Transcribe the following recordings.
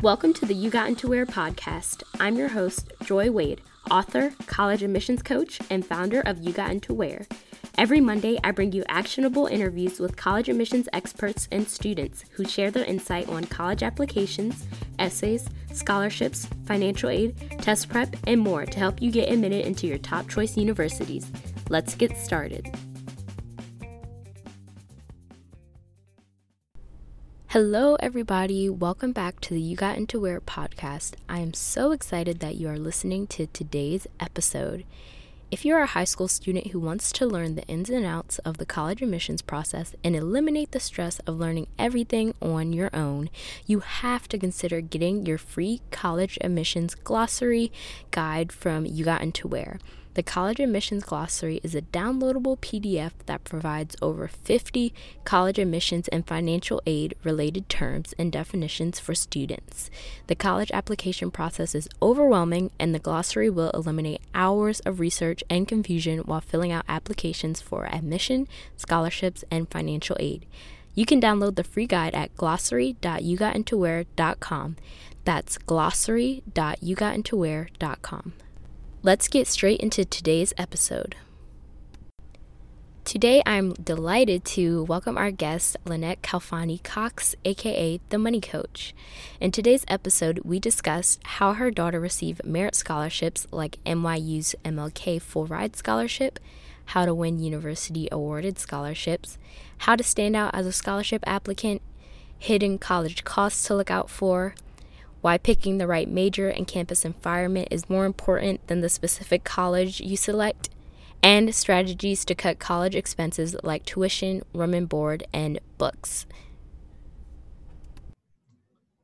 Welcome to the You Got Into Where podcast. I'm your host, Joy Wade, author, college admissions coach, and founder of You Got Into Where. Every Monday, I bring you actionable interviews with college admissions experts and students who share their insight on college applications, essays, scholarships, financial aid, test prep, and more to help you get admitted into your top choice universities. Let's get started. Hello everybody, welcome back to the You Got Into Where podcast. I am so excited that you are listening to today's episode. If you're a high school student who wants to learn the ins and outs of the college admissions process and eliminate the stress of learning everything on your own, you have to consider getting your free college admissions glossary guide from You Got Into Where. The College Admissions Glossary is a downloadable PDF that provides over 50 college admissions and financial aid related terms and definitions for students. The college application process is overwhelming, and the glossary will eliminate hours of research and confusion while filling out applications for admission, scholarships, and financial aid. You can download the free guide at glossary.yougotintowhere.com. That's glossary.yougotintowhere.com. Let's get straight into today's episode. Today, I'm delighted to welcome our guest, Lynnette Khalfani-Cox, aka The Money Coach. In today's episode, we discussed how her daughter received merit scholarships like NYU's MLK Full Ride Scholarship, how to win university-awarded scholarships, how to stand out as a scholarship applicant, hidden college costs to look out for, why picking the right major and campus environment is more important than the specific college you select, and strategies to cut college expenses like tuition, room and board, and books.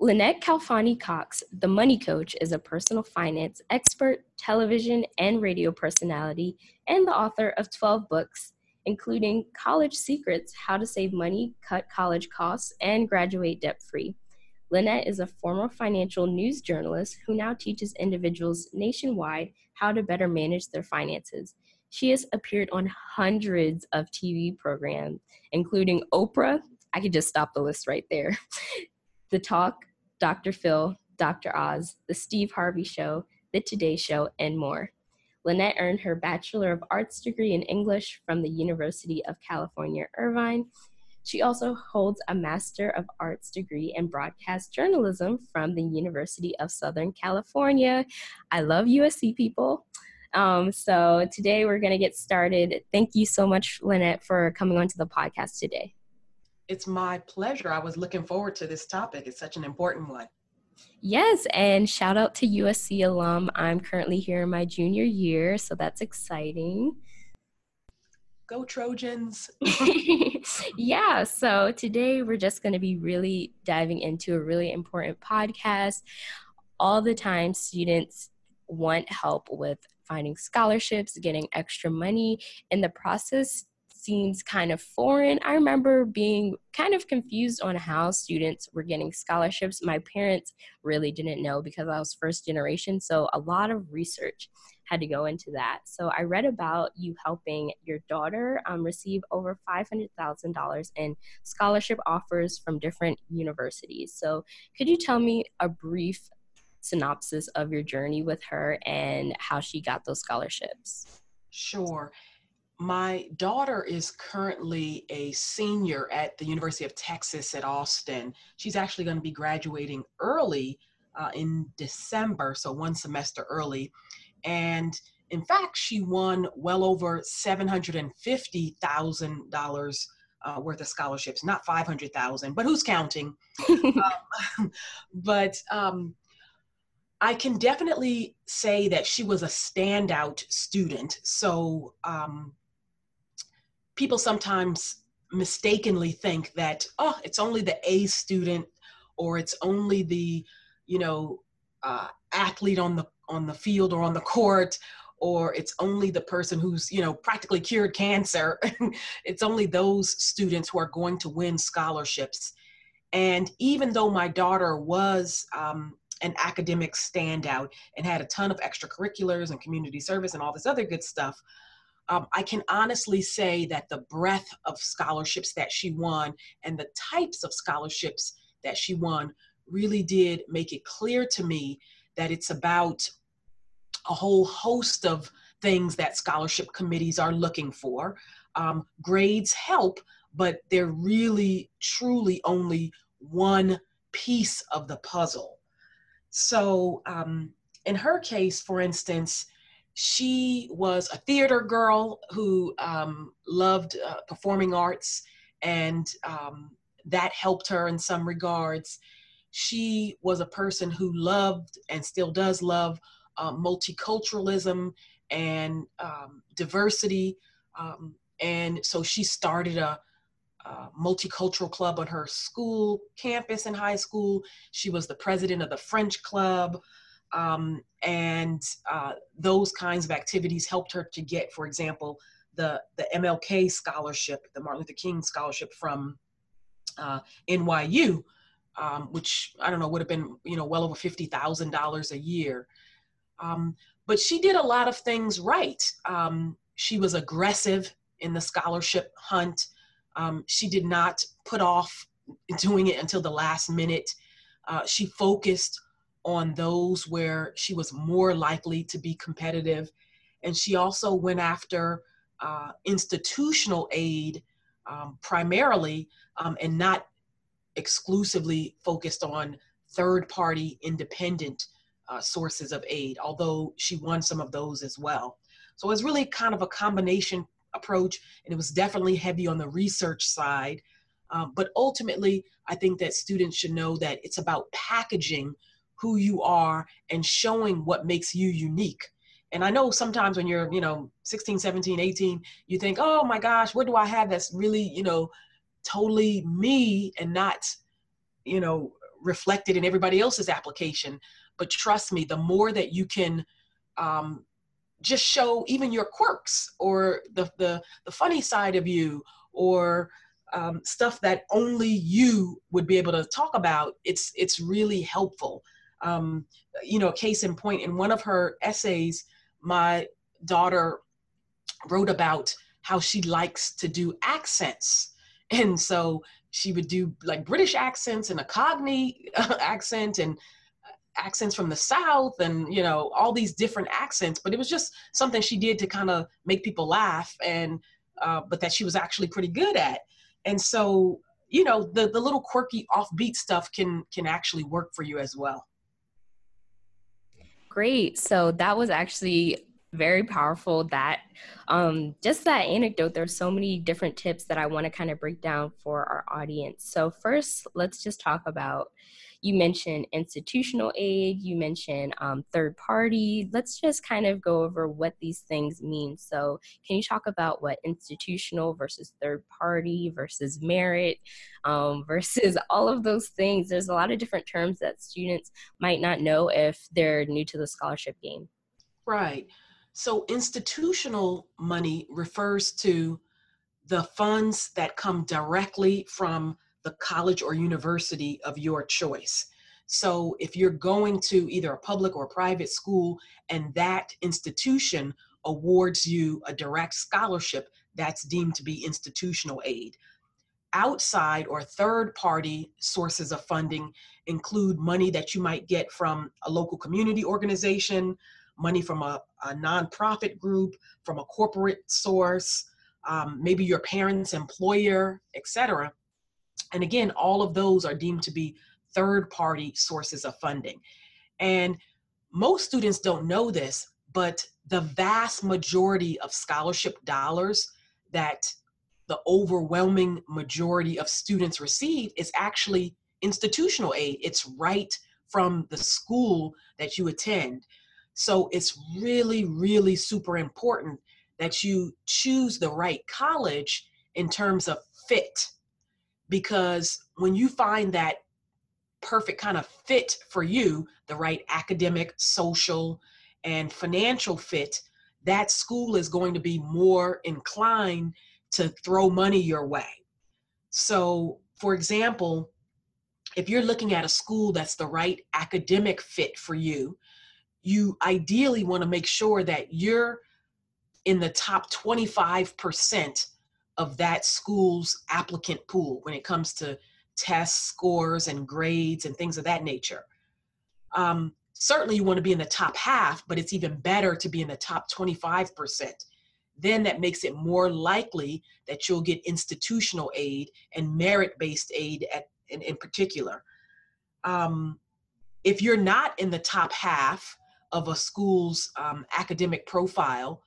Lynnette Khalfani-Cox, the Money Coach, is a personal finance expert, television and radio personality, and the author of 12 books, including College Secrets: How to Save Money, Cut College Costs, and Graduate Debt-Free. Lynnette is a former financial news journalist who now teaches individuals nationwide how to better manage their finances. She has appeared on hundreds of TV programs, including Oprah, I could just stop the list right there, The Talk, Dr. Phil, Dr. Oz, The Steve Harvey Show, The Today Show, and more. Lynnette earned her Bachelor of Arts degree in English from the University of California, Irvine. She also holds a Master of Arts degree in broadcast journalism from the University of Southern California. I love USC people. So today we're going to get started. Thank you so much, Lynnette, for coming onto the podcast today. It's my pleasure. I was looking forward to this topic. It's such an important one. Yes, and shout out to USC alum. I'm currently here in my junior year, so that's exciting. Go Trojans. Yeah, so today we're just going to be really diving into a really important podcast. All the time, students want help with finding scholarships, getting extra money, and the process seems kind of foreign. I remember being kind of confused on how students were getting scholarships. My parents really didn't know because I was first generation, so a lot of research had to go into that. So I read about you helping your daughter receive over $500,000 in scholarship offers from different universities. So could you tell me a brief synopsis of your journey with her and how she got those scholarships? Sure. My daughter is currently a senior at the University of Texas at Austin. She's actually going to be graduating early in December, so one semester early. And in fact, she won well over $750,000 worth of scholarships, not 500,000, but who's counting? But I can definitely say that she was a standout student. So people sometimes mistakenly think that, oh, it's only the A student, or it's only the, athlete on the field or on the court, or it's only the person who's, practically cured cancer. It's only those students who are going to win scholarships. And even though my daughter was an academic standout and had a ton of extracurriculars and community service and all this other good stuff, I can honestly say that the breadth of scholarships that she won and the types of scholarships that she won really did make it clear to me that it's about a whole host of things that scholarship committees are looking for. Grades help, but they're really, truly only one piece of the puzzle. So in her case, for instance, she was a theater girl who loved performing arts, and that helped her in some regards. She was a person who loved and still does love multiculturalism and diversity. And so she started a multicultural club on her school campus in high school. She was the president of the French club. And those kinds of activities helped her to get, for example, the MLK scholarship, the Martin Luther King scholarship from NYU, which I don't know, would have been, well over $50,000 a year. But she did a lot of things right. She was aggressive in the scholarship hunt. She did not put off doing it until the last minute. She focused on those where she was more likely to be competitive. And she also went after institutional aid primarily, and not exclusively focused on third-party independent sources of aid, although she won some of those as well. So it's really kind of a combination approach, and it was definitely heavy on the research side. But ultimately, I think that students should know that it's about packaging who you are and showing what makes you unique. And I know sometimes when you're, 16, 17, 18, you think, oh my gosh, what do I have that's really, totally me and not, reflected in everybody else's application. But trust me, the more that you can just show even your quirks or the funny side of you or stuff that only you would be able to talk about, it's really helpful. Case in point, in one of her essays, my daughter wrote about how she likes to do accents. And so she would do like British accents and a Cockney accent and accents from the South and, all these different accents, but it was just something she did to kind of make people laugh and, but that she was actually pretty good at. And so, the little quirky offbeat stuff can actually work for you as well. Great. So that was actually very powerful, that just that anecdote. There's so many different tips that I want to kind of break down for our audience. So first, let's just talk about, you mentioned institutional aid, you mentioned third party. Let's just kind of go over what these things mean. So can you talk about what institutional versus third party versus merit versus all of those things? There's a lot of different terms that students might not know if they're new to the scholarship game. Right. So institutional money refers to the funds that come directly from the college or university of your choice. So if you're going to either a public or a private school and that institution awards you a direct scholarship, that's deemed to be institutional aid. Outside or third-party sources of funding include money that you might get from a local community organization, money from a nonprofit group, from a corporate source, maybe your parents' employer, etc. And again, all of those are deemed to be third-party sources of funding. And most students don't know this, but the vast majority of scholarship dollars that the overwhelming majority of students receive is actually institutional aid. It's right from the school that you attend. So it's really, really super important that you choose the right college in terms of fit, because when you find that perfect kind of fit for you, the right academic, social, and financial fit, that school is going to be more inclined to throw money your way. So, for example, if you're looking at a school that's the right academic fit for you, you ideally want to make sure that you're in the top 25% of that school's applicant pool when it comes to test scores and grades and things of that nature. Certainly you want to be in the top half, but it's even better to be in the top 25%. Then that makes it more likely that you'll get institutional aid and merit-based aid in particular. If you're not in the top half of a school's academic profile,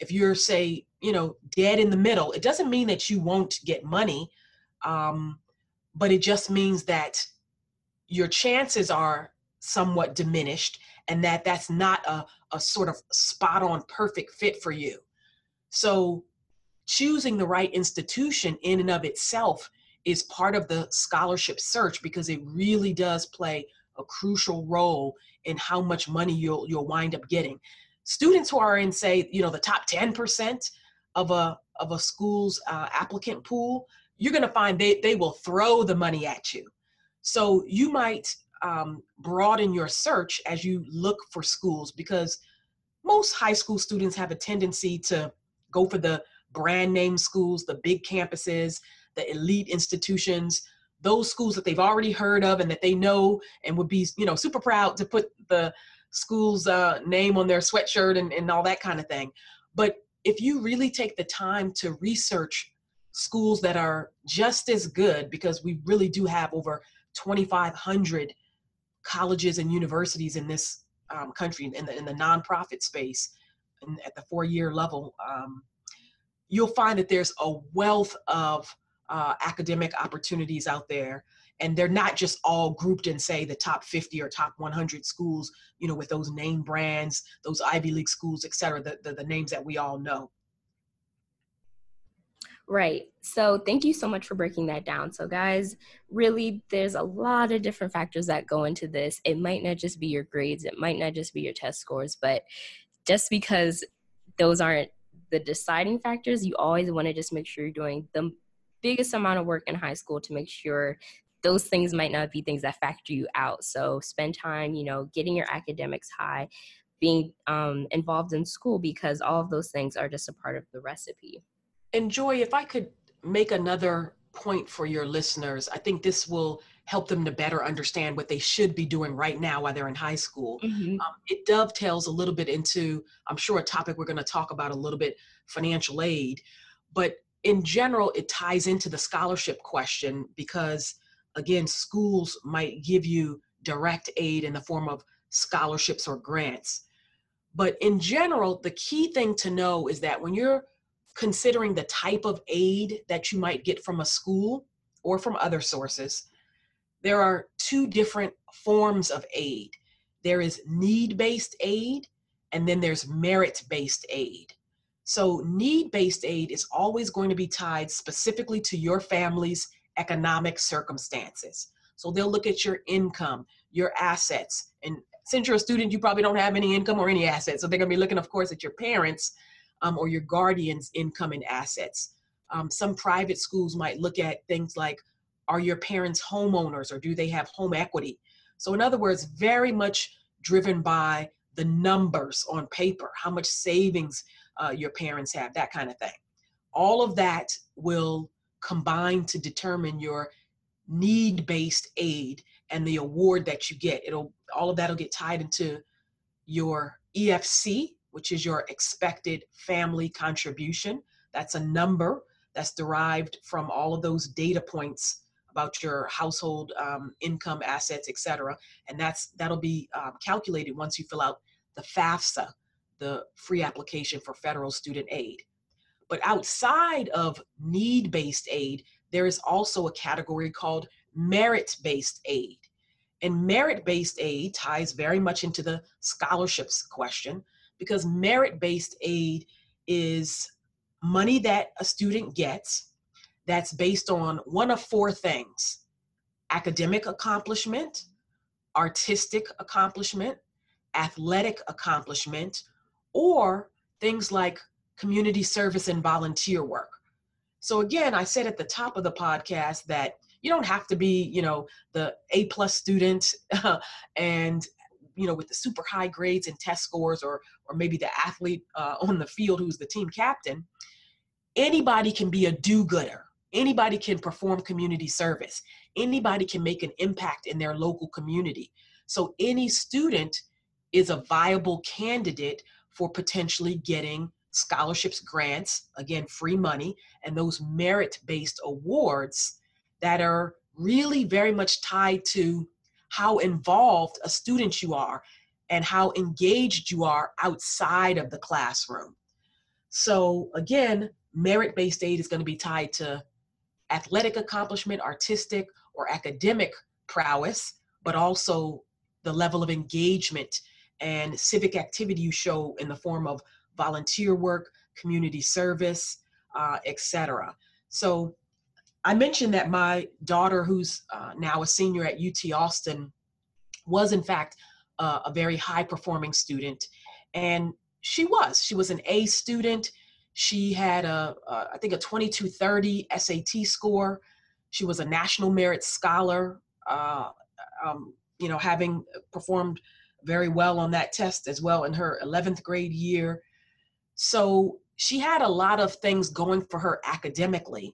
if you're, say, dead in the middle, it doesn't mean that you won't get money, but it just means that your chances are somewhat diminished and that that's not a sort of spot on perfect fit for you. So choosing the right institution in and of itself is part of the scholarship search, because it really does play a crucial role in how much money you'll wind up getting. Students who are in, say, the top 10% of a school's applicant pool, you're going to find they will throw the money at you. So you might broaden your search as you look for schools, because most high school students have a tendency to go for the brand name schools, the big campuses, the elite institutions, those schools that they've already heard of and that they know and would be, super proud to put the school's name on their sweatshirt and all that kind of thing. But if you really take the time to research schools that are just as good, because we really do have over 2,500 colleges and universities in this country in the nonprofit space and at the four-year level, you'll find that there's a wealth of academic opportunities out there. And they're not just all grouped in, say, the top 50 or top 100 schools, with those name brands, those Ivy League schools, et cetera, the names that we all know. Right. So thank you so much for breaking that down. So guys, really, there's a lot of different factors that go into this. It might not just be your grades. It might not just be your test scores, but just because those aren't the deciding factors, you always want to just make sure you're doing the biggest amount of work in high school to make sure those things might not be things that factor you out. So spend time, getting your academics high, being involved in school, because all of those things are just a part of the recipe. And Joy, if I could make another point for your listeners, I think this will help them to better understand what they should be doing right now while they're in high school. Mm-hmm. It dovetails a little bit into, I'm sure, a topic we're going to talk about a little bit, financial aid. But in general, it ties into the scholarship question, because, again, schools might give you direct aid in the form of scholarships or grants. But in general, the key thing to know is that when you're considering the type of aid that you might get from a school or from other sources, there are two different forms of aid. There is need-based aid, and then there's merit-based aid. So need-based aid is always going to be tied specifically to your family's economic circumstances. So they'll look at your income, your assets, and since you're a student, you probably don't have any income or any assets. So they're going to be looking, of course, at your parents' or your guardian's income and assets. Some private schools might look at things like, are your parents homeowners or do they have home equity? So in other words, very much driven by the numbers on paper, how much savings your parents have, that kind of thing. All of that will combine to determine your need-based aid and the award that you get. All of that will get tied into your EFC, which is your expected family contribution. That's a number that's derived from all of those data points about your household income, assets, et cetera. And that'll be calculated once you fill out the FAFSA, the free application for federal student aid. But outside of need-based aid, there is also a category called merit-based aid. And merit-based aid ties very much into the scholarships question, because merit-based aid is money that a student gets that's based on one of four things: academic accomplishment, artistic accomplishment, athletic accomplishment, or things like community service and volunteer work. So again, I said at the top of the podcast that you don't have to be, the A-plus student and with the super high grades and test scores, or maybe the athlete on the field who's the team captain. Anybody can be a do-gooder. Anybody can perform community service. Anybody can make an impact in their local community. So any student is a viable candidate for potentially getting scholarships, grants, again, free money, and those merit-based awards that are really very much tied to how involved a student you are and how engaged you are outside of the classroom. So again, merit-based aid is going to be tied to athletic accomplishment, artistic or academic prowess, but also the level of engagement and civic activity you show in the form of volunteer work, community service, etc. So I mentioned that my daughter, who's now a senior at UT Austin, was in fact a very high performing student. And she was an A student. She had a 2230 SAT score. She was a National Merit Scholar, having performed very well on that test as well in her 11th grade year. So she had a lot of things going for her academically,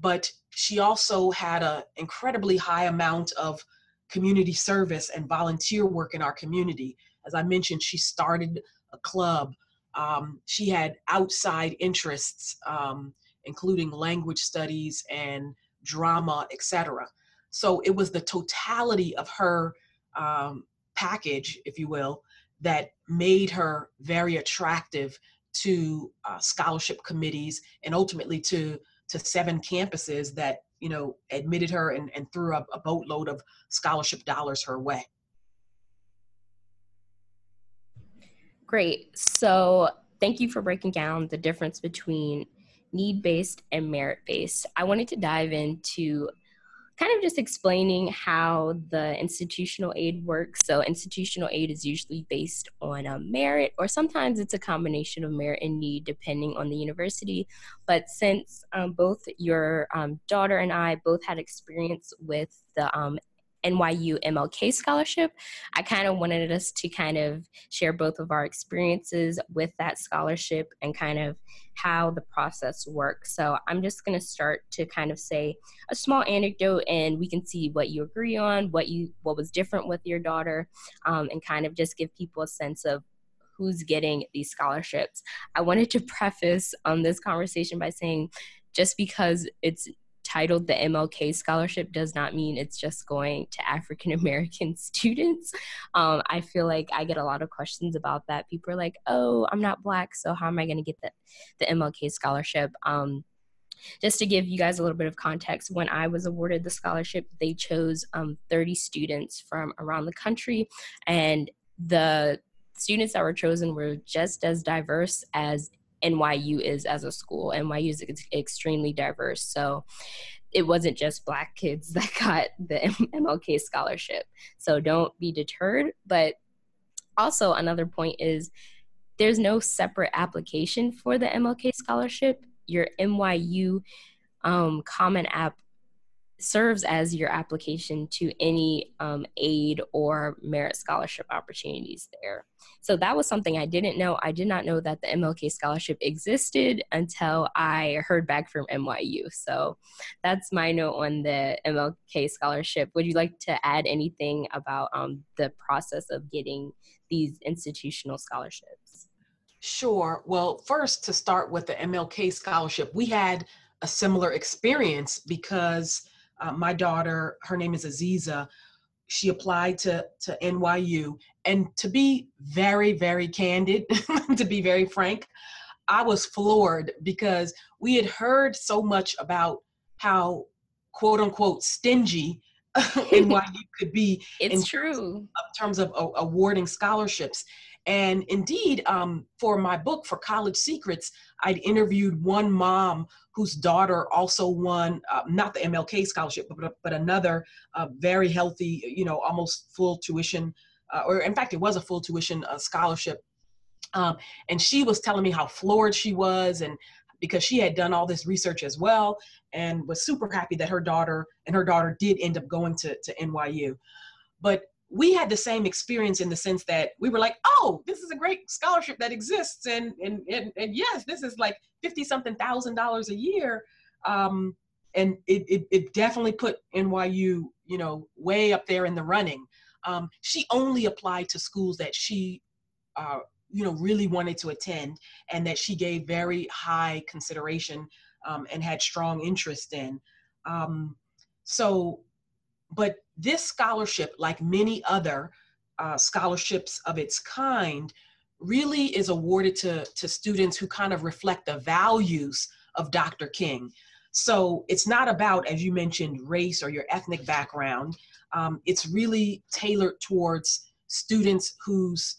but she also had an incredibly high amount of community service and volunteer work in our community. As I mentioned, she started a club. She had outside interests, including language studies and drama, etc. So it was the totality of her package, if you will, that made her very attractive to scholarship committees and ultimately to seven campuses that, admitted her and threw a boatload of scholarship dollars her way. Great. So thank you for breaking down the difference between need-based and merit-based. I wanted to dive into kind of just explaining how the institutional aid works. So institutional aid is usually based on a merit, or sometimes it's a combination of merit and need depending on the university. But since both your daughter and I both had experience with the NYU MLK scholarship, I kind of wanted us to kind of share both of our experiences with that scholarship and kind of how the process works. So I'm just going to start to kind of say a small anecdote, and we can see what you agree on, what was different with your daughter, and kind of just give people a sense of who's getting these scholarships. I wanted to preface this conversation by saying, just because it's titled the MLK scholarship does not mean it's just going to African-American students. I feel like I get a lot of questions about that. People are like, oh, I'm not Black, so how am I going to get the MLK scholarship? Just to give you guys a little bit of context, when I was awarded the scholarship, they chose 30 students from around the country, and the students that were chosen were just as diverse as NYU is as a school. NYU is extremely diverse. So it wasn't just Black kids that got the MLK scholarship. So don't be deterred. But also another point is there's no separate application for the MLK scholarship. Your NYU Common App serves as your application to any aid or merit scholarship opportunities there. So that was something I didn't know. I did not know that the MLK scholarship existed until I heard back from NYU. So that's my note on the MLK scholarship. Would you like to add anything about the process of getting these institutional scholarships? Sure. Well, first, to start with the MLK scholarship, we had a similar experience because my daughter, her name is Aziza, she applied to NYU. And to be very, very candid, to be very frank, I was floored because we had heard so much about how, quote unquote, stingy NYU could be in terms of awarding scholarships. And indeed, for my book, for College Secrets, I'd interviewed one mom whose daughter also won, not the MLK scholarship, but another very healthy, almost full tuition, or in fact, it was a full tuition scholarship. And she was telling me how floored she was, and because she had done all this research as well, and was super happy that her daughter did end up going to NYU. But we had the same experience in the sense that we were like, oh, this is a great scholarship that exists. And yes, this is like $50-something thousand dollars a year. And it definitely put NYU, you know, way up there in the running. She only applied to schools that she, you know, really wanted to attend and that she gave very high consideration and had strong interest in. So, but this scholarship, like many other scholarships of its kind, really is awarded to students who kind of reflect the values of Dr. King. So it's not about, as you mentioned, race or your ethnic background. It's really tailored towards students whose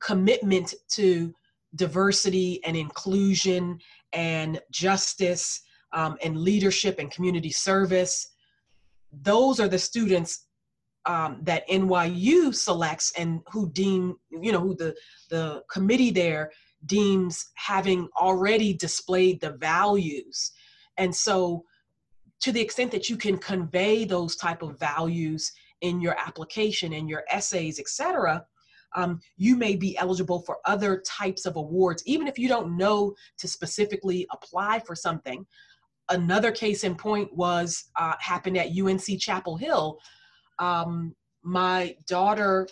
commitment to diversity and inclusion and justice and leadership and community service. Those are the students that NYU selects and who deem, you know, who the committee there deems having already displayed the values. And so to the extent that you can convey those type of values in your application, in your essays, et cetera, you may be eligible for other types of awards, even if you don't know to specifically apply for something. Another case in point was, happened at UNC Chapel Hill. My daughter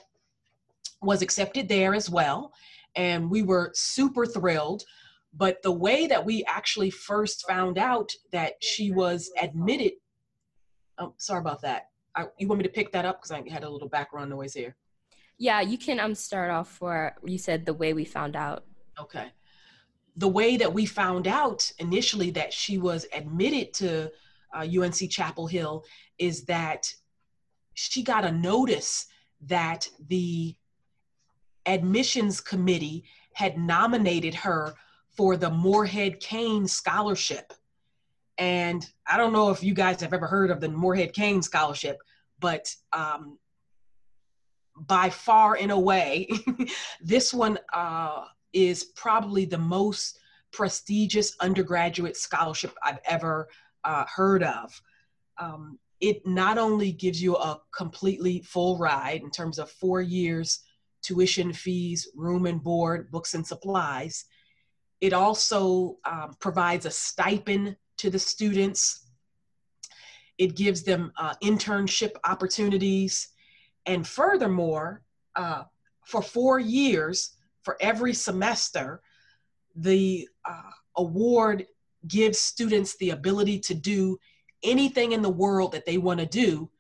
was accepted there as well, and we were super thrilled. But the way that we actually first found out that she was admitted, oh, sorry about that. You want me to pick that up? Because I had a little background noise here. Yeah, you can start off for, you said the way we found out. Okay. The way that we found out initially that she was admitted to UNC Chapel Hill is that she got a notice that the admissions committee had nominated her for the Morehead-Cain Scholarship. And I don't know if you guys have ever heard of the Morehead-Cain Scholarship, but by far in a way, this one is probably the most prestigious undergraduate scholarship I've ever heard of. It not only gives you a completely full ride in terms of 4 years, tuition, fees, room and board, books and supplies, it also provides a stipend to the students. It gives them internship opportunities. And furthermore, for 4 years, for every semester, the award gives students the ability to do anything in the world that they want to do,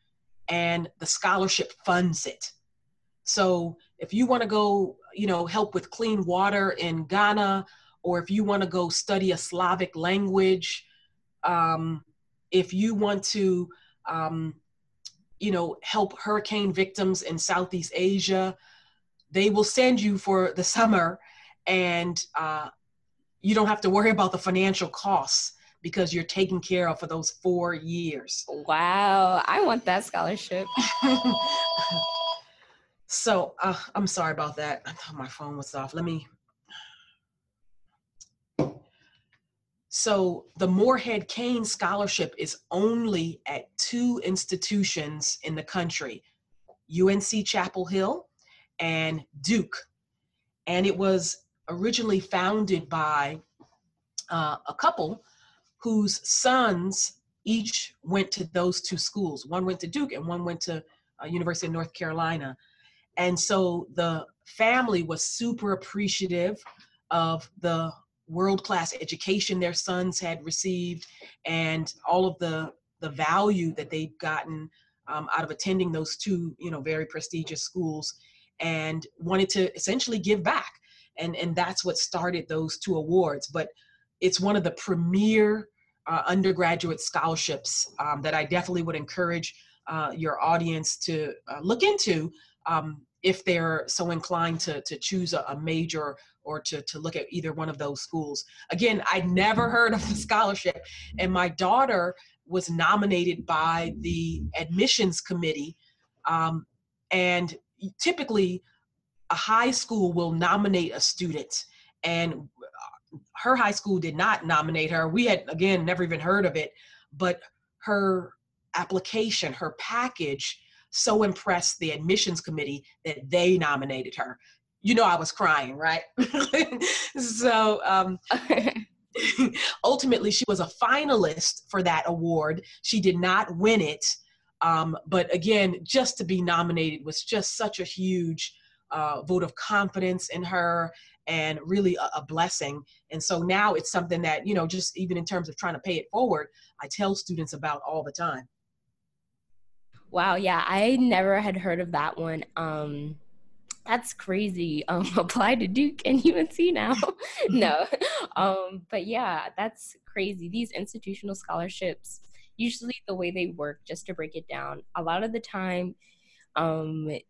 and the scholarship funds it. So if you want to go, you know, help with clean water in Ghana, or if you want to go study a Slavic language, if you want to, you know, help hurricane victims in Southeast Asia, they will send you for the summer, and you don't have to worry about the financial costs because you're taken care of for those 4 years. Wow, I want that scholarship. So I'm sorry about that. I thought my phone was off. So the Morehead-Cain Scholarship is only at two institutions in the country, UNC Chapel Hill and Duke. And it was originally founded by a couple whose sons each went to those two schools. One went to Duke and one went to University of North Carolina. And so the family was super appreciative of the world-class education their sons had received and all of the value that they'd gotten out of attending those two, you know, very prestigious schools, and wanted to essentially give back. And that's what started those two awards. But it's one of the premier undergraduate scholarships that I definitely would encourage your audience to look into if they're so inclined to choose a major or to look at either one of those schools. Again, I'd never heard of the scholarship, and my daughter was nominated by the admissions committee. And typically a high school will nominate a student, and her high school did not nominate her. We had, again, never even heard of it, but her application, her package, so impressed the admissions committee that they nominated her. You know, I was crying, right? So Ultimately, she was a finalist for that award. She did not win it. But again, just to be nominated was just such a huge vote of confidence in her and really a blessing. And so now it's something that, you know, just even in terms of trying to pay it forward, I tell students about all the time. Wow. Yeah. I never had heard of that one. That's crazy. Apply to Duke and UNC now. No. But yeah, that's crazy. These institutional scholarships, usually the way they work, just to break it down, a lot of the time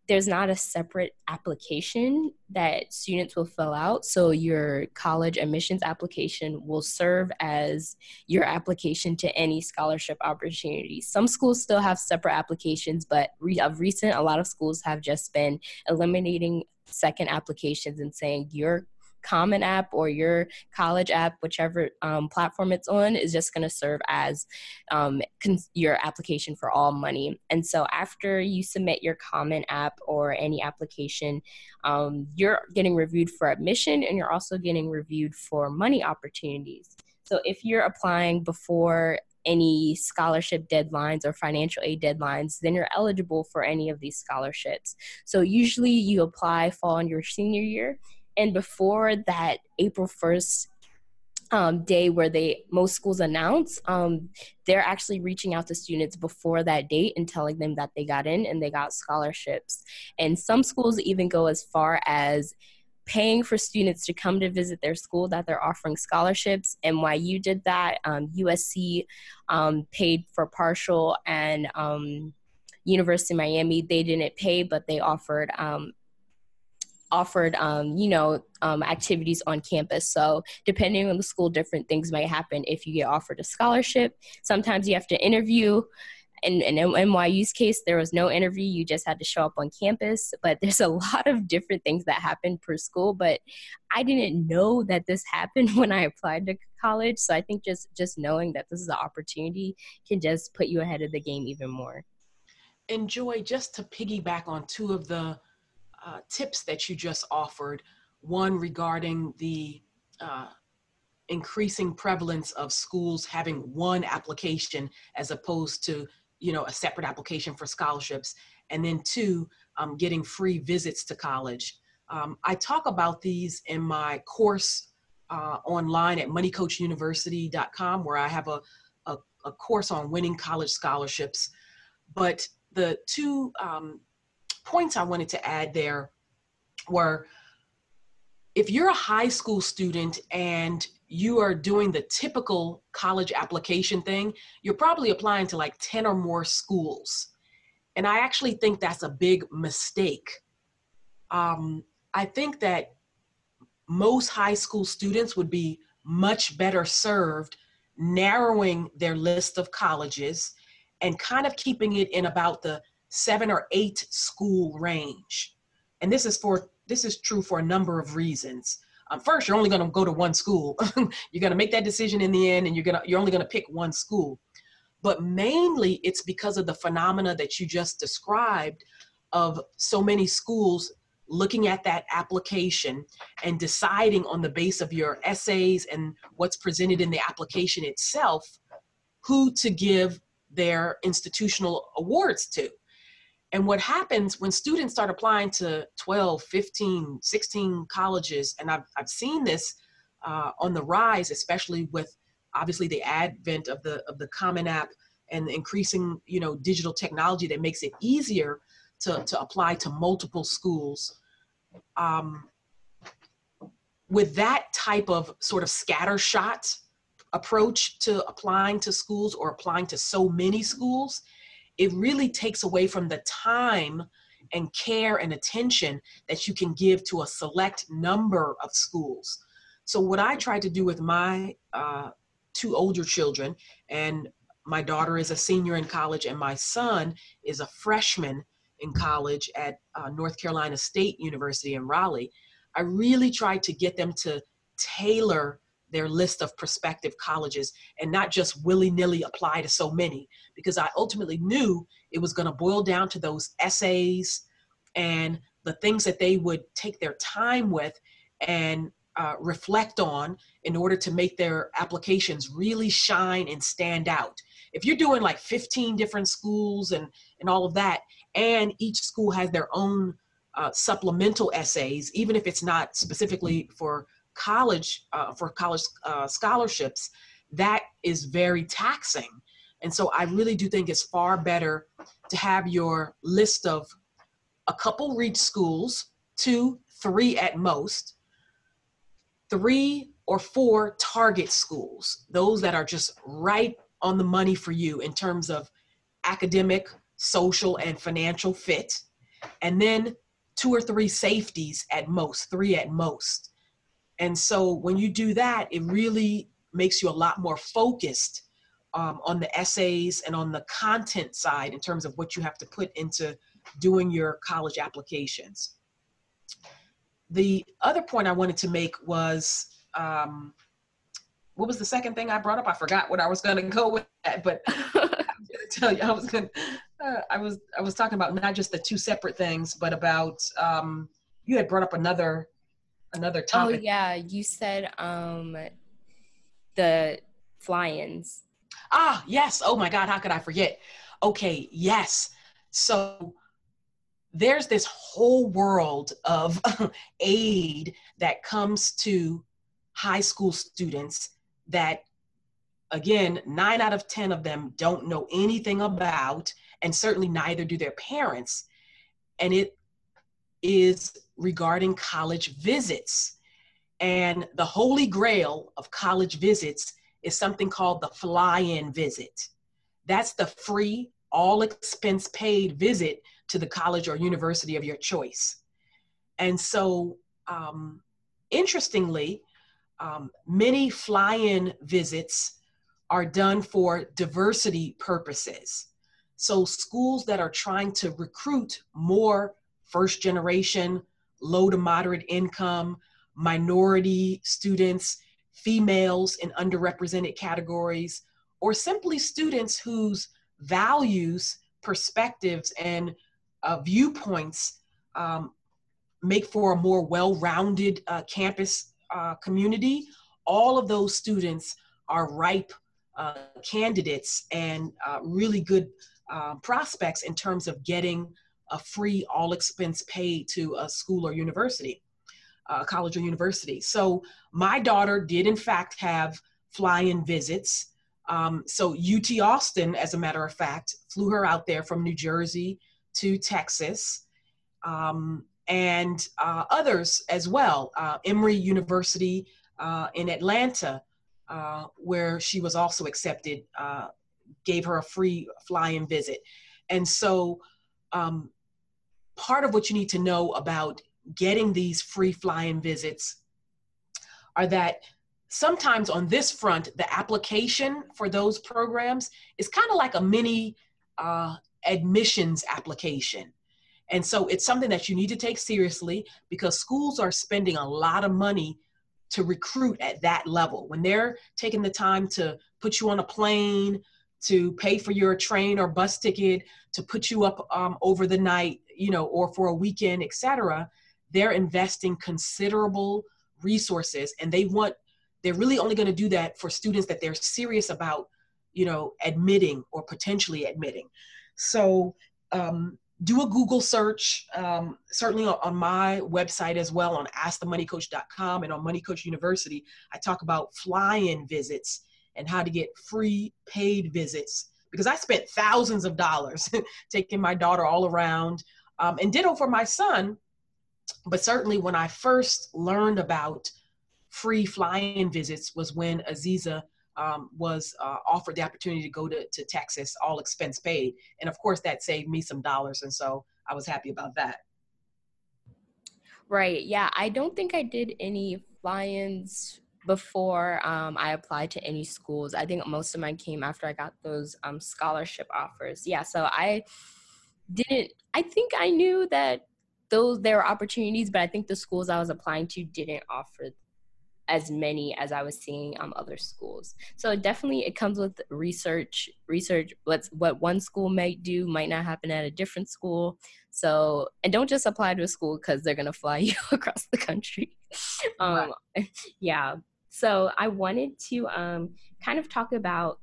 there's not a separate application that students will fill out. So your college admissions application will serve as your application to any scholarship opportunity. Some schools still have separate applications, but of recent, a lot of schools have just been eliminating second applications and saying your Common App or your college app, whichever platform it's on, is just going to serve as your application for all money. And so after you submit your Common App or any application, you're getting reviewed for admission and you're also getting reviewed for money opportunities. So if you're applying before any scholarship deadlines or financial aid deadlines, then you're eligible for any of these scholarships. So usually you apply fall in your senior year, and before that April 1st day where most schools announce, they're actually reaching out to students before that date and telling them that they got in and they got scholarships. And some schools even go as far as paying for students to come to visit their school that they're offering scholarships. NYU did that. USC paid for partial, and University of Miami, they didn't pay, but they offered activities on campus. So depending on the school, different things might happen if you get offered a scholarship. Sometimes you have to interview. In NYU's case, there was no interview. You just had to show up on campus. But there's a lot of different things that happen per school. But I didn't know that this happened when I applied to college. So I think just knowing that this is an opportunity can just put you ahead of the game even more. And Joy, just to piggyback on two of the tips that you just offered, one regarding the increasing prevalence of schools having one application as opposed to, you know, a separate application for scholarships, and then two, getting free visits to college. I talk about these in my course online at moneycoachuniversity.com, where I have a course on winning college scholarships. But the two points I wanted to add there were, if you're a high school student and you are doing the typical college application thing, you're probably applying to like 10 or more schools. And I actually think that's a big mistake. I think that most high school students would be much better served narrowing their list of colleges and kind of keeping it in about the 7 or 8 school range. And this is true for a number of reasons. First, you're only going to go to one school. You're going to make that decision in the end, and you're only going to pick one school. But mainly it's because of the phenomena that you just described of so many schools looking at that application and deciding on the base of your essays and what's presented in the application itself, who to give their institutional awards to. And what happens when students start applying to 12, 15, 16 colleges, and I've seen this on the rise, especially with obviously the advent of the Common App and the increasing, you know, digital technology that makes it easier to apply to multiple schools. With that type of sort of scattershot approach to applying to schools or applying to so many schools, it really takes away from the time and care and attention that you can give to a select number of schools. So what I tried to do with my two older children, and my daughter is a senior in college and my son is a freshman in college at North Carolina State University in Raleigh, I really tried to get them to tailor their list of prospective colleges and not just willy-nilly apply to so many, because I ultimately knew it was going to boil down to those essays and the things that they would take their time with and reflect on in order to make their applications really shine and stand out. If you're doing like 15 different schools and all of that, and each school has their own supplemental essays, even if it's not specifically for college scholarships, that is very taxing. And so I really do think it's far better to have your list of a couple reach schools, 2, 3 at most, 3 or 4 target schools, those that are just right on the money for you in terms of academic, social, and financial fit, and then 2 or 3 safeties at most, 3 at most. And so when you do that, it really makes you a lot more focused on the essays and on the content side in terms of what you have to put into doing your college applications. The other point I wanted to make was, what was the second thing I brought up? I forgot what I was going to go with that, but I'm going to tell you, I was talking about not just the 2 separate things, but about, you had brought up another topic. Oh yeah. You said, the fly-ins. Ah, yes. Oh my God. How could I forget? Okay. Yes. So there's this whole world of aid that comes to high school students that, again, 9 out of 10 of them don't know anything about, and certainly neither do their parents. And it is regarding college visits. And the holy grail of college visits is something called the fly-in visit. That's the free, all expense paid visit to the college or university of your choice. And so, interestingly, many fly-in visits are done for diversity purposes. So schools that are trying to recruit more first generation, low to moderate income, minority students, females in underrepresented categories, or simply students whose values, perspectives, and viewpoints make for a more well-rounded campus community. All of those students are ripe candidates and really good prospects in terms of getting a free all expense paid to a school or university, college or university. So my daughter did in fact have fly-in visits. So UT Austin, as a matter of fact, flew her out there from New Jersey to Texas, and others as well. Emory University in Atlanta, where she was also accepted, gave her a free fly-in visit. And so part of what you need to know about getting these free fly-in visits are that sometimes on this front, the application for those programs is kind of like a mini admissions application. And so it's something that you need to take seriously because schools are spending a lot of money to recruit at that level. When they're taking the time to put you on a plane, to pay for your train or bus ticket, to put you up over the night, or for a weekend, et cetera, they're investing considerable resources, and they're really only going to do that for students that they're serious about, admitting or potentially admitting. So do a Google search, certainly on my website as well, on askthemoneycoach.com and on Money Coach University. I talk about fly-in visits and how to get free paid visits, because I spent thousands of dollars taking my daughter all around, and ditto for my son. But certainly when I first learned about free fly-in visits was when Aziza was offered the opportunity to go to Texas, all expense paid. And of course that saved me some dollars. And so I was happy about that. Right. Yeah. I don't think I did any fly-ins before I applied to any schools. I think most of mine came after I got those scholarship offers. Yeah. So I think I knew that there were opportunities, but I think the schools I was applying to didn't offer as many as I was seeing other schools. So definitely it comes with research. What one school might do might not happen at a different school. So, and don't just apply to a school because they're going to fly you across the country. Right. Yeah. So I wanted to kind of talk about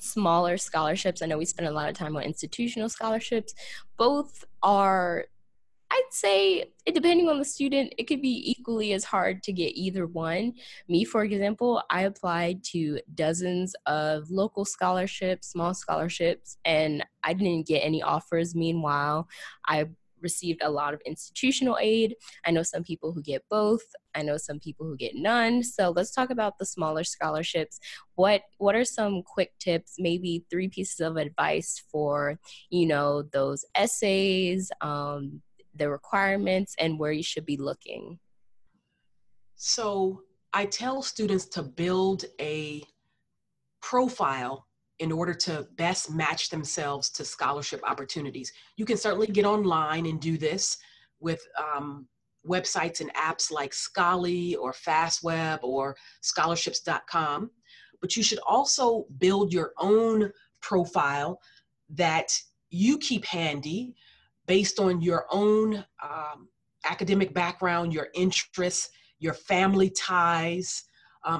smaller scholarships. I know we spend a lot of time on institutional scholarships. Both are, I'd say, depending on the student, it could be equally as hard to get either one. Me, for example, I applied to dozens of local scholarships, small scholarships, and I didn't get any offers. Meanwhile, I received a lot of institutional aid. I know some people who get both. I know some people who get none. So let's talk about the smaller scholarships. What are some quick tips, maybe 3 pieces of advice for, you know, those essays, the requirements, and where you should be looking? So I tell students to build a profile in order to best match themselves to scholarship opportunities. You can certainly get online and do this with websites and apps like Scholly or Fastweb or scholarships.com, but you should also build your own profile that you keep handy based on your own academic background, your interests, your family ties,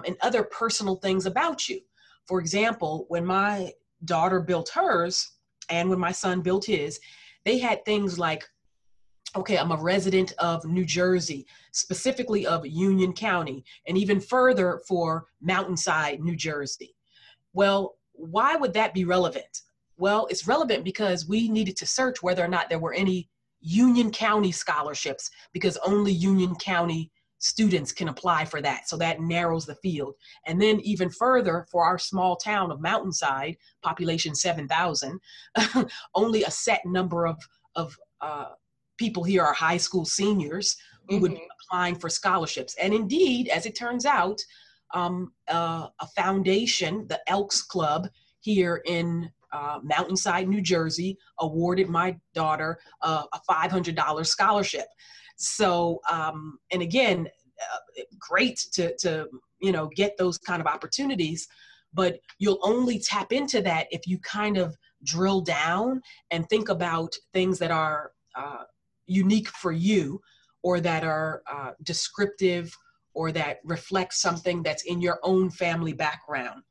and other personal things about you. For example, when my daughter built hers and when my son built his, they had things like, okay, I'm a resident of New Jersey, specifically of Union County, and even further for Mountainside, New Jersey. Well, why would that be relevant? Well, it's relevant because we needed to search whether or not there were any Union County scholarships, because only Union County students can apply for that. So that narrows the field. And then even further, for our small town of Mountainside, population 7,000, only a set number of people here are high school seniors who would be applying for scholarships. And indeed, as it turns out, a foundation, the Elks Club here in Mountainside, New Jersey, awarded my daughter a $500 scholarship. So, and again, great to, you know, get those kind of opportunities, but you'll only tap into that if you kind of drill down and think about things that are unique for you, or that are descriptive, or that reflect something that's in your own family background.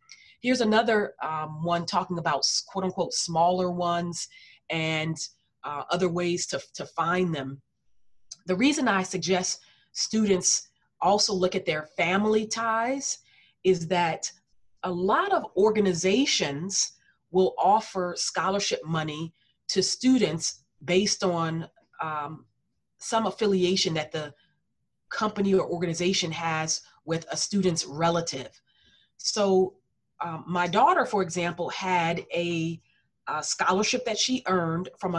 Here's another one talking about quote unquote smaller ones and other ways to find them. The reason I suggest students also look at their family ties is that a lot of organizations will offer scholarship money to students based on some affiliation that the company or organization has with a student's relative. So my daughter, for example, had a scholarship that she earned from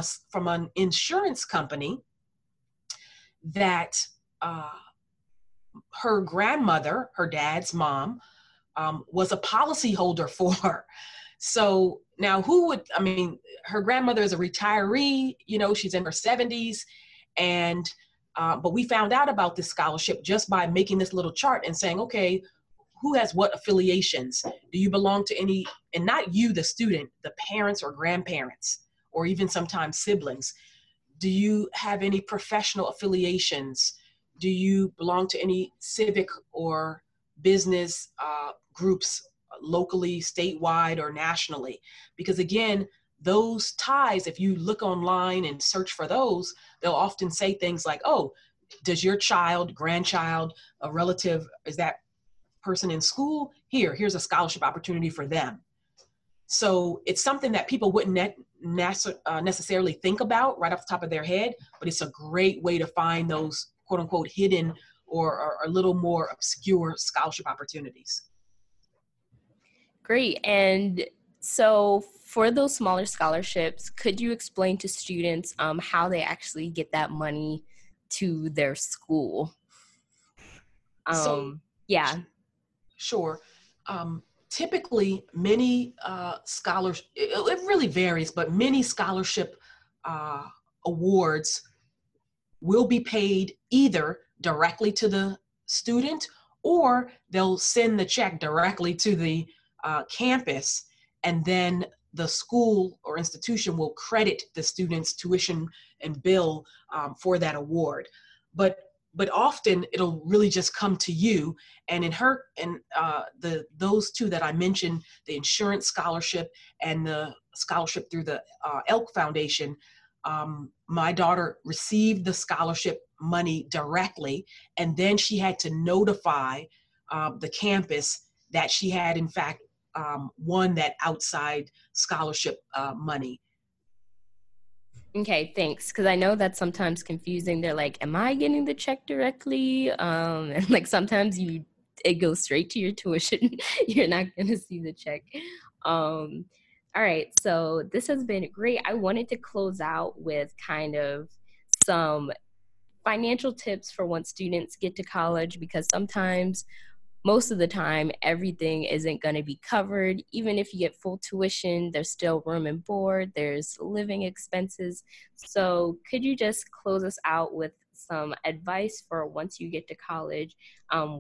an insurance company that her grandmother, her dad's mom, was a policyholder for her. So now her grandmother is a retiree, you know, she's in her 70s. And, but we found out about this scholarship just by making this little chart and saying, okay, who has what affiliations? Do you belong to any, and not you, the student, the parents or grandparents, or even sometimes siblings. Do you have any professional affiliations? Do you belong to any civic or business groups locally, statewide, or nationally? Because again, those ties, if you look online and search for those, they'll often say things like, oh, does your child, grandchild, a relative, is that person in school? Here's a scholarship opportunity for them. So it's something that people wouldn't necessarily think about right off the top of their head, but it's a great way to find those quote unquote hidden or a little more obscure scholarship opportunities. Great. And so for those smaller scholarships, could you explain to students how they actually get that money to their school? Yeah. Sure. Typically, many scholarships, it really varies, but many scholarship awards will be paid either directly to the student, or they'll send the check directly to the campus, and then the school or institution will credit the student's tuition and bill for that award. But often it'll really just come to you. And in her and those two that I mentioned, the insurance scholarship and the scholarship through the Elk Foundation, my daughter received the scholarship money directly, and then she had to notify the campus that she had in fact won that outside scholarship money. Okay, thanks. Because I know that's sometimes confusing. They're like, am I getting the check directly? And like sometimes it goes straight to your tuition. You're not going to see the check. All right, so this has been great. I wanted to close out with kind of some financial tips for once students get to college, because sometimes, most of the time, everything isn't going to be covered. Even if you get full tuition, there's still room and board, there's living expenses. So could you just close us out with some advice for once you get to college?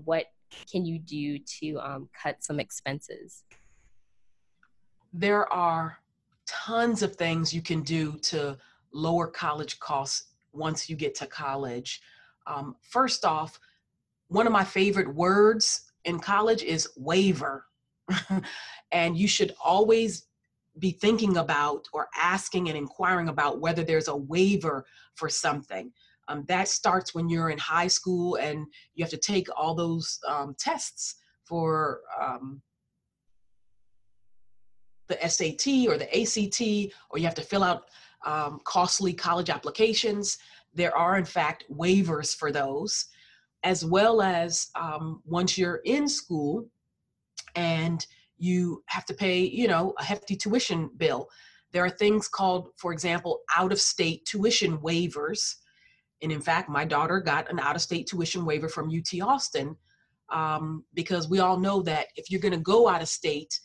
What can you do to cut some expenses? There are tons of things you can do to lower college costs once you get to college. First off, one of my favorite words in college is waiver. And you should always be thinking about or asking and inquiring about whether there's a waiver for something. That starts when you're in high school and you have to take all those tests for the SAT or the ACT, or you have to fill out costly college applications. There are in fact waivers for those, as well as once you're in school and you have to pay, a hefty tuition bill. There are things called, for example, out-of-state tuition waivers. And in fact, my daughter got an out-of-state tuition waiver from UT Austin because we all know that if you're gonna go out of state,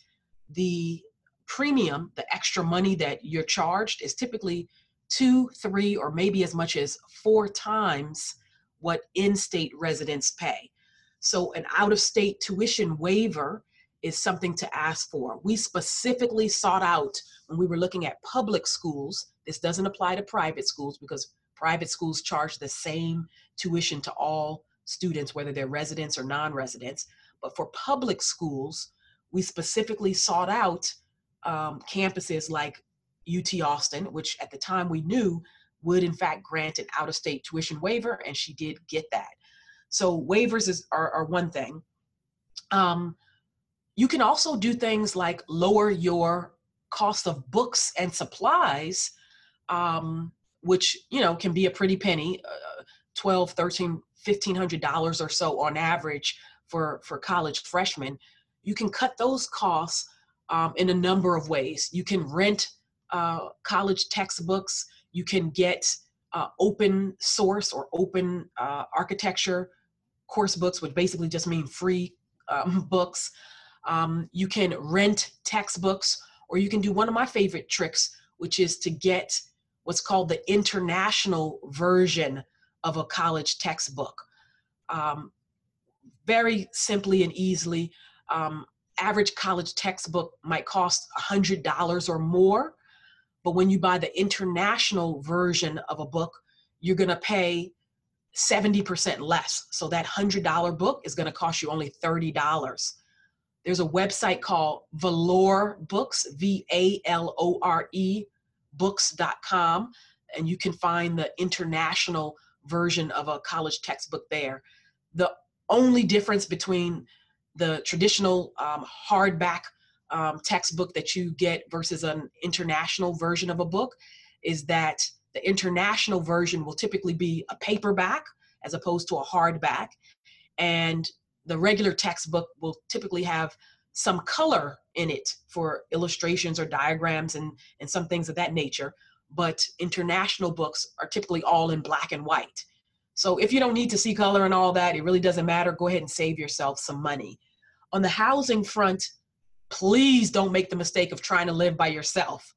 the premium, the extra money that you're charged is typically 2, 3, or maybe as much as 4 times what in-state residents pay. So an out-of-state tuition waiver is something to ask for. We specifically sought out when we were looking at public schools. This doesn't apply to private schools because private schools charge the same tuition to all students, whether they're residents or non-residents. But for public schools, we specifically sought out campuses like UT Austin, which at the time we knew would in fact grant an out-of-state tuition waiver, and she did get that. So waivers are one thing. You can also do things like lower your cost of books and supplies, which can be a pretty penny, $1,200, $1,300, $1,500 or so on average for college freshmen. You can cut those costs in a number of ways. You can rent college textbooks. You can get open source or open architecture course books, which basically just mean free books. You can rent textbooks, or you can do one of my favorite tricks, which is to get what's called the international version of a college textbook. Very simply and easily, average college textbook might cost $100 or more. But when you buy the international version of a book, you're going to pay 70% less. So that $100 book is going to cost you only $30. There's a website called Valore Books, Valore Books.com, and you can find the international version of a college textbook there. The only difference between the traditional hardback textbook that you get versus an international version of a book is that the international version will typically be a paperback as opposed to a hardback. And the regular textbook will typically have some color in it for illustrations or diagrams and some things of that nature. But international books are typically all in black and white. So if you don't need to see color and all that, it really doesn't matter. Go ahead and save yourself some money. On the housing front, please don't make the mistake of trying to live by yourself.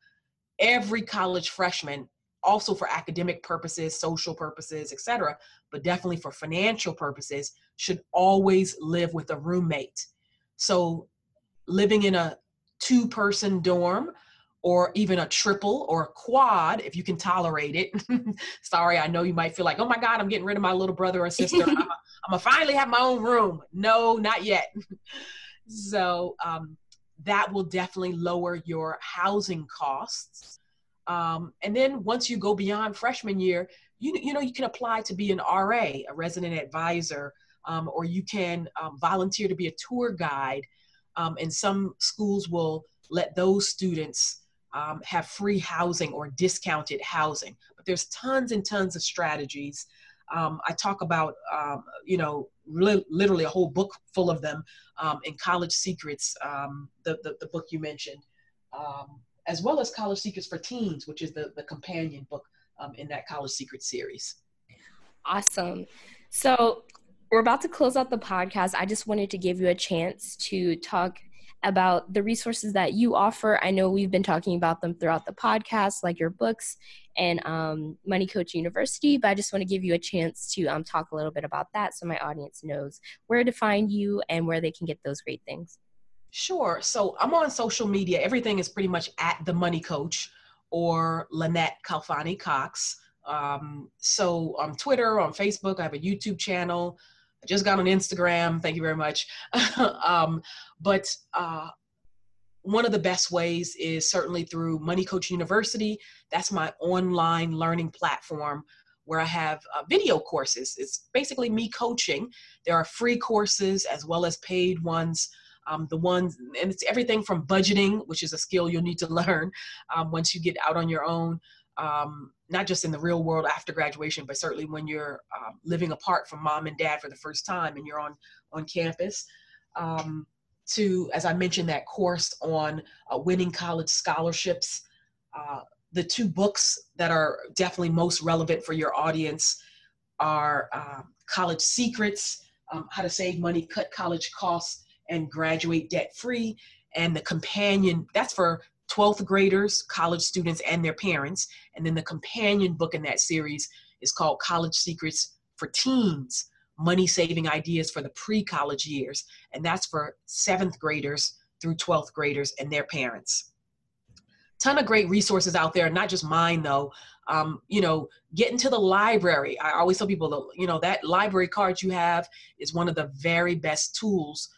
Every college freshman, also for academic purposes, social purposes, etc., but definitely for financial purposes, should always live with a roommate. So living in a 2-person dorm or even a triple or a quad, if you can tolerate it. Sorry, I know you might feel like, oh my God, I'm getting rid of my little brother or sister. I'm gonna finally have my own room. No, not yet. So that will definitely lower your housing costs. And then once you go beyond freshman year, you know, you can apply to be an RA, a resident advisor, or you can volunteer to be a tour guide. And some schools will let those students have free housing or discounted housing. But there's tons and tons of strategies. I talk about, literally a whole book full of them in College Secrets, the book you mentioned, as well as College Secrets for Teens, which is the companion book in that College Secrets series. Awesome. So we're about to close out the podcast. I just wanted to give you a chance to talk about the resources that you offer. I know we've been talking about them throughout the podcast, like your books and Money Coach University, but I just want to give you a chance to talk a little bit about that so my audience knows where to find you and where they can get those great things. Sure. So I'm on social media. Everything is pretty much at The Money Coach or Lynnette Khalfani-Cox. So on Twitter, on Facebook, I have a YouTube channel. I just got on Instagram. Thank you very much. But one of the best ways is certainly through Money Coach University. That's my online learning platform where I have video courses. It's basically me coaching. There are free courses as well as paid ones. And it's everything from budgeting, which is a skill you'll need to learn once you get out on your own. Not just in the real world after graduation, but certainly when you're living apart from mom and dad for the first time and you're on campus, to, as I mentioned, that course on winning college scholarships. The two books that are definitely most relevant for your audience are College Secrets, How to Save Money, Cut College Costs, and Graduate Debt-Free, and the companion, that's for 12th graders, college students, and their parents. And then the companion book in that series is called College Secrets for Teens, Money Saving Ideas for the Pre-College Years. And that's for 7th graders through 12th graders and their parents. Ton of great resources out there, not just mine though. Get into the library. I always tell people, that library card you have is one of the very best tools,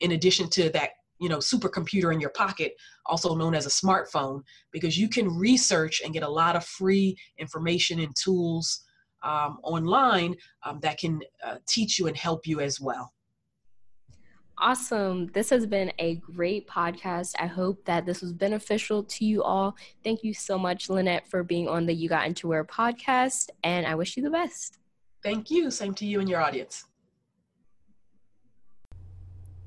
in addition to that supercomputer in your pocket, also known as a smartphone, because you can research and get a lot of free information and tools online that can teach you and help you as well. Awesome. This has been a great podcast. I hope that this was beneficial to you all. Thank you so much, Lynnette, for being on the You Got Into Where podcast, and I wish you the best. Thank you. Same to you and your audience.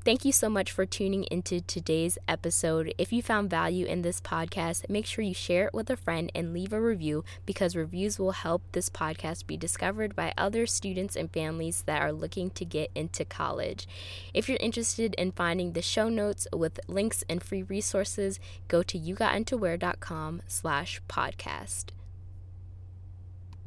Thank you so much for tuning into today's episode. If you found value in this podcast, make sure you share it with a friend and leave a review, because reviews will help this podcast be discovered by other students and families that are looking to get into college. If you're interested in finding the show notes with links and free resources, go to yougotinto where.com/podcast.